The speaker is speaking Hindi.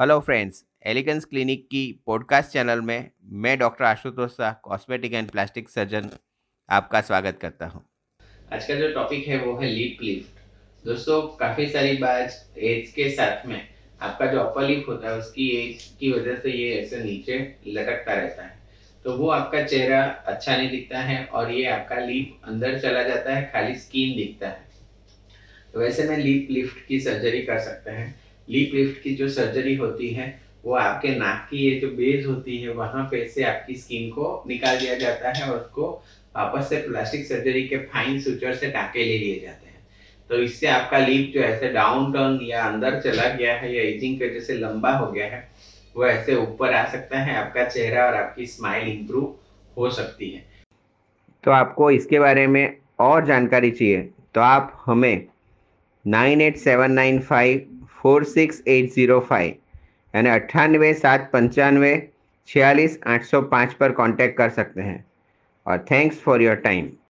हेलो फ्रेंड्स, एलिगेंस क्लिनिक की पॉडकास्ट चैनल में मैं doctor Ashutosh cosmetic and plastic surgeon आपका स्वागत करता हूं। आज का जो टॉपिक है वो है लिप लिफ्ट। दोस्तों, काफ़ी सारी बार एज के साथ में आपका जो अपर लिप होता है उसकी एज की वजह से ये ऐसे नीचे लटकता रहता है, तो वो आपका चेहरा अच्छा नहीं दिखता है और ये आपका लिप अंदर चला जाता है, खाली स्किन दिखता है। तो वैसे में लिप लिफ्ट की सर्जरी कर सकते हैं। लिप लिफ्ट की जो सर्जरी होती है वो आपके नाक की ये जो बेस होती है वहाँ पे से आपकी स्किन को निकाल दिया जाता है और उसको वापस से प्लास्टिक सर्जरी के फाइन सुचर से टाके ले लिए जाते हैं। तो इससे आपका लिप जो ऐसे डाउन टर्न या अंदर चला गया है या एजिंग की वजह से लंबा हो गया है वो ऐसे ऊपर आ सकता है। आपका चेहरा और आपकी स्माइल इम्प्रूव हो सकती है। तो आपको इसके बारे में और जानकारी चाहिए तो आप हमें 9879546805 यानी 9875964805 पर कांटेक्ट कर सकते हैं। और थैंक्स फॉर योर टाइम।